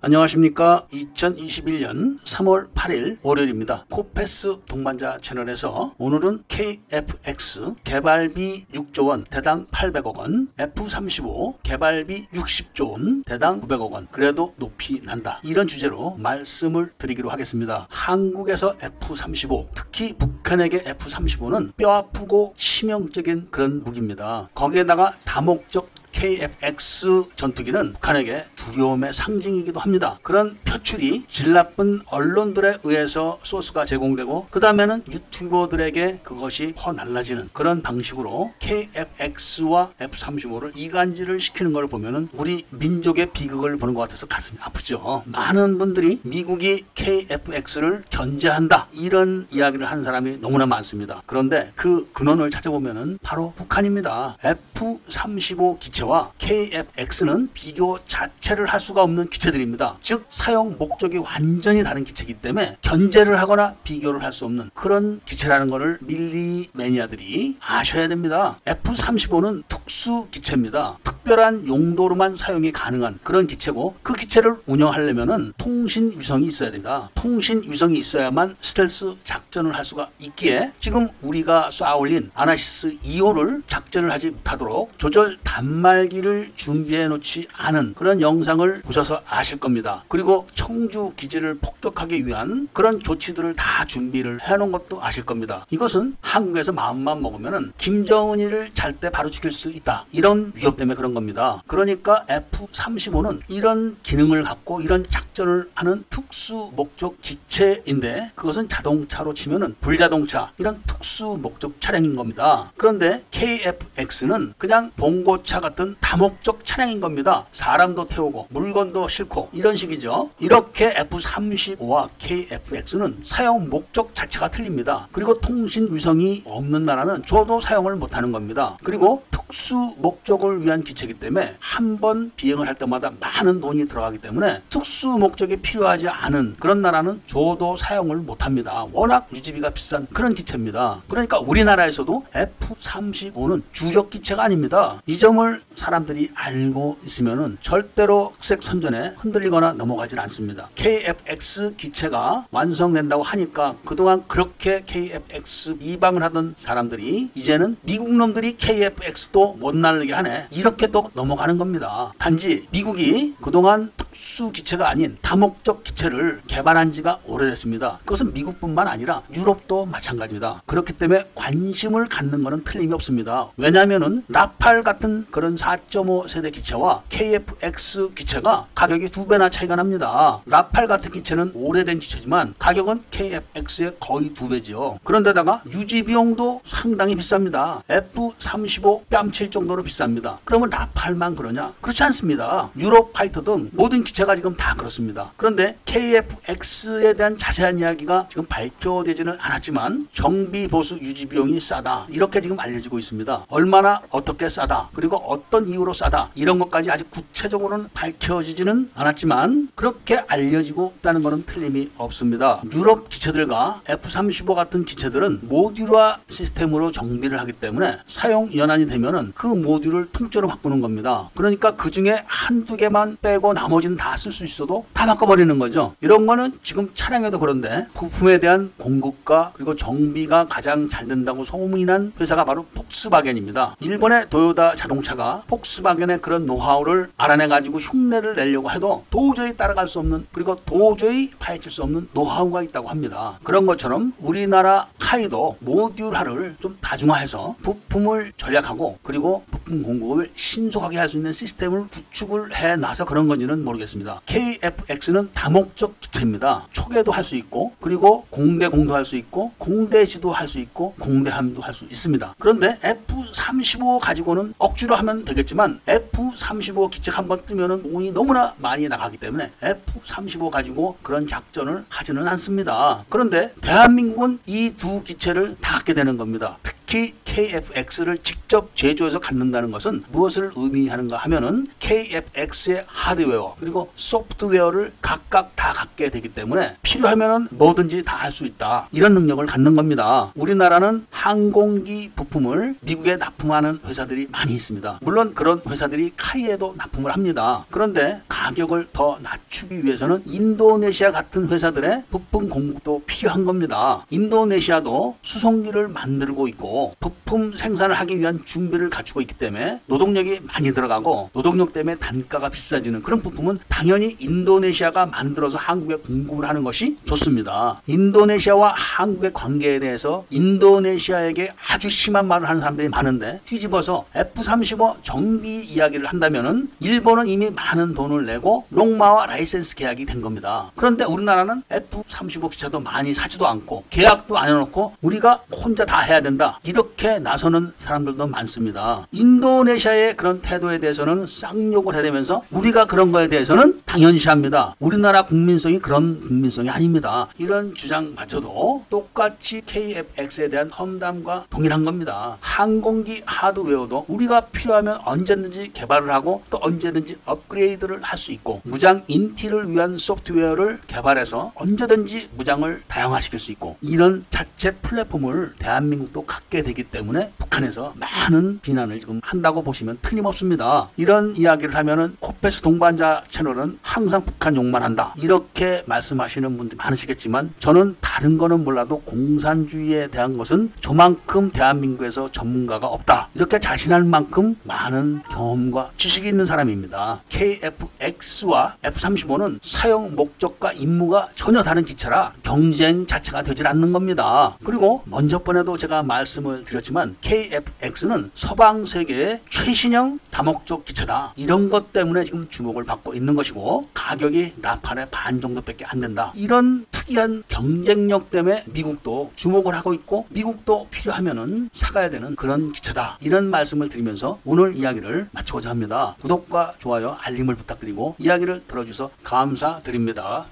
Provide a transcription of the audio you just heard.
안녕하십니까. 2021년 3월 8일 월요일입니다. 코페스 동반자 채널에서 오늘은 KF-X 개발비 6조원 대당 800억원, F-35 개발비 60조원 대당 900억원, 그래도 높이 난다, 이런 주제로 말씀을 드리기로 하겠습니다. 한국에서 F-35, 특히 북한에게 F-35는 뼈아프고 치명적인 그런 무기입니다. 거기에다가 다목적 KF-X 전투기는 북한에게 두려움의 상징이기도 합니다. 그런 표출이 질 나쁜 언론들에 의해서 소스가 제공되고, 그 다음에는 유튜버들에게 그것이 퍼날라지는 그런 방식으로 KF-X와 F-35를 이간질을 시키는 걸 보면은 우리 민족의 비극을 보는 것 같아서 가슴이 아프죠. 많은 분들이 미국이 KF-X를 견제한다, 이런 이야기를 하는 사람이 너무나 많습니다. 그런데 그 근원을 찾아보면은 바로 북한입니다. F-35 기체와 KF-X는 비교 자체를 할 수가 없는 기체들입니다. 즉, 사용 목적이 완전히 다른 기체이기 때문에 견제를 하거나 비교를 할 수 없는 그런 기체라는 것을 밀리 매니아들이 아셔야 됩니다. F-35는 특수 기체입니다. 특별한 용도로만 사용이 가능한 그런 기체고, 그 기체를 운영하려면은 통신 위성이 있어야 됩니다. 통신 위성이 있어야만 스텔스 작전을 할 수가 있기에, 지금 우리가 쏴올린 아나시스 2호를 작전을 하지 못하도록 조절 단말기를 준비해 놓지 않은 그런 영상을 보셔서 아실 겁니다. 그리고 청주 기지를 폭격하기 위한 그런 조치들을 다 준비를 해 놓은 것도 아실 겁니다. 이것은 한국에서 마음만 먹으면은 김정은이를 잘 때 바로 죽일 수도 있다, 이런 위협 때문에 그런 겁니다. 그러니까 F-35는 이런 기능을 갖고 이런 작전을 하는 특수 목적 기체인데, 그것은 자동차로 치면은 불자동차, 이런 특수 목적 차량인 겁니다. 그런데 KF-X는 그냥 봉고차 같은 다목적 차량인 겁니다. 사람도 태우고 물건도 싣고 이런 식이죠. 이렇게 F-35와 KF-X는 사용 목적 자체가 틀립니다. 그리고 통신 위성이 없는 나라는 저도 사용을 못하는 겁니다. 그리고 특수 목적을 위한 기체이기 때문에 한 번 비행을 할 때마다 많은 돈이 들어가기 때문에 특수 목적이 필요하지 않은 그런 나라는 저도 사용을 못합니다. 워낙 유지비가 비싼 그런 기체입니다. 그러니까 우리나라에서도 F-35는 주력 기체가 아닙니다. 이 점을 사람들이 알고 있으면 절대로 흑색 선전에 흔들리거나 넘어가질 않습니다. KF-X 기체가 완성된다고 하니까 그동안 그렇게 KF-X 이방을 하던 사람들이 이제는 미국 놈들이 KF-X도 못 날리게 하네, 이렇게 또 넘어가는 겁니다. 단지 미국이 그동안 특수 기체가 아닌 다목적 기체를 개발한 지가 오래됐습니다. 그것은 미국뿐만 아니라 유럽도 마찬가지입니다. 그렇기 때문에 관심을 갖는 것은 틀림이 없습니다. 왜냐하면은 라팔 같은 그런 4.5 세대 기체와 KF-X 기체가 가격이 2배나 차이가 납니다. 라팔 같은 기체는 오래된 기체지만 가격은 KF-X의 거의 2배지요. 그런데다가 유지 비용도 상당히 비쌉니다. F-35 뺨칠 정도로 비쌉니다. 그러면 라팔만 그러냐? 그렇지 않습니다. 유럽 파이터 등 모든 기체가 지금 다 그렇습니다. 그런데 KF-X에 대한 자세한 이야기가 지금 발표되지는 않았지만 정비 보수 유지 비용이 싸다, 이렇게 지금 알려지고 있습니다. 얼마나 어떻게 싸다, 그리고 어떤 이유로 싸다, 이런 것까지 아직 구체적으로는 밝혀지지는 않았지만 그렇게 알려지고 있다는 것은 틀림이 없습니다. 유럽 기체들과 F-35 같은 기체들은 모듈화 시스템으로 정비를 하기 때문에 사용 연한이 되면은 그 모듈을 통째로 바꾸는 겁니다. 그러니까 그 중에 한두 개만 빼고 나머지는 다 쓸 수 있어도 다 바꿔버리는 거죠. 이런 거는 지금 차량에도 그런데 부품에 대한 공급과 그리고 정비가 가장 잘 된다고 소문이 난 회사가 바로 폭스바겐입니다. 일본의 토요타 자동차가 폭스바겐의 그런 노하우를 알아내가지고 흉내를 내려고 해도 도저히 따라갈 수 없는, 그리고 도저히 파헤칠 수 없는 노하우가 있다고 합니다. 그런 것처럼 우리나라 카이도 모듈화를 좀 다중화해서 부품을 절약하고 그리고 부품 공급을 신속하게 할 수 있는 시스템을 구축을 해놔서 그런 건지는 모르겠습니다. KF-X는 다목적 기체입니다. 초계도 할 수 있고, 그리고 공대공도 할 수 있고, 공대지도 할 수 있고, 공대함도 할 수 있습니다. 그런데 F-35 가지고는 억지로 하면 되겠지만 F-35 기체 한번 뜨면은 돈이 너무나 많이 나가기 때문에 F-35 가지고 그런 작전을 하지는 않습니다. 그런데 대한민국은 이 두 기체를 다 갖게 되는 겁니다. 특히 KF-X를 직접 제조해서 갖는다는 것은 무엇을 의미하는가 하면은 KF-X의 하드웨어 그리고 소프트웨어를 각각 다 갖게 되기 때문에 필요하면은 뭐든지 다 할 수 있다. 이런 능력을 갖는 겁니다. 우리나라는 항공기 부품을 미국에 납품하는 회사들이 많이 있습니다. 물론 그런 회사들이 카이에도 납품을 합니다. 그런데 가격을 더 낮추기 위해서는 인도네시아 같은 회사들의 부품 공급도 필요한 겁니다. 인도네시아도 수송기를 만들고 있고 부품 생산을 하기 위한 준비를 갖추고 있기 때문에 노동력이 많이 들어가고 노동력 때문에 단가가 비싸지는 그런 부품은 당연히 인도네시아가 만들어서 한국에 공급을 하는 것이 좋습니다. 인도네시아와 한국의 관계에 대해서 인도네시아에게 아주 심한 말을 하는 사람들이 많은데 뒤집어서 F-35 정비 이야기를 한다면은 일본은 이미 많은 돈을 내고 롱마와 라이센스 계약이 된 겁니다. 그런데 우리나라는 F-35 기차도 많이 사지도 않고 계약도 안 해놓고 우리가 혼자 다 해야 된다 이렇게 나서는 사람들도 많습니다. 인도네시아의 그런 태도에 대해서는 쌍욕을 해대면서 우리가 그런 거에 대해서는 당연시합니다. 우리나라 국민성이 그런 국민성이 아닙니다. 이런 주장마저도 똑같이 KF-X에 대한 험담과 동일한 겁니다. 항공기 하드웨어도 우리가 필요하면 언제든지 개발을 하고 또 언제든지 업그레이드를 할 수 있고 무장 인티를 위한 소프트웨어를 개발해서 언제든지 무장을 다양화시킬 수 있고 이런 자체 플랫폼을 대한민국도 갖게 되기 때문에 북한에서 많은 비난을 지금 한다고 보시면 틀림없습니다. 이런 이야기를 하면은 코페스 동반자 채널은 항상 북한 욕만 한다 이렇게 말씀하시는 분들 많으시겠지만 저는 다른 거는 몰라도 공산주의에 대한 것은 저만큼 대한민국에서 전문가가 없다 이렇게 자신할 만큼 많은 경험과 지식이 있는 사람입니다. KF-X와 F-35는 사용 목적과 임무가 전혀 다른 기차라 경쟁 자체가 되질 않는 겁니다. 그리고 먼저번에도 제가 말씀을 드렸지만 KF-X는 서방 세계의 최신형 다목적 기차다 이런 것 때문에 지금 주목을 받고 있는 것이고 가격이 라팔의 반 정도밖에 안 된다 이런 특이한 경쟁력 때문에 미국도 주목을 하고 있고 미국도 필요하면은 사가야 되는 그런 기차다 이런 말씀을 드리면서 오늘 이야기를 마치고자 합니다. 구독과 좋아요 알림을 부탁드리고 이야기를 들어주셔서 감사드립니다.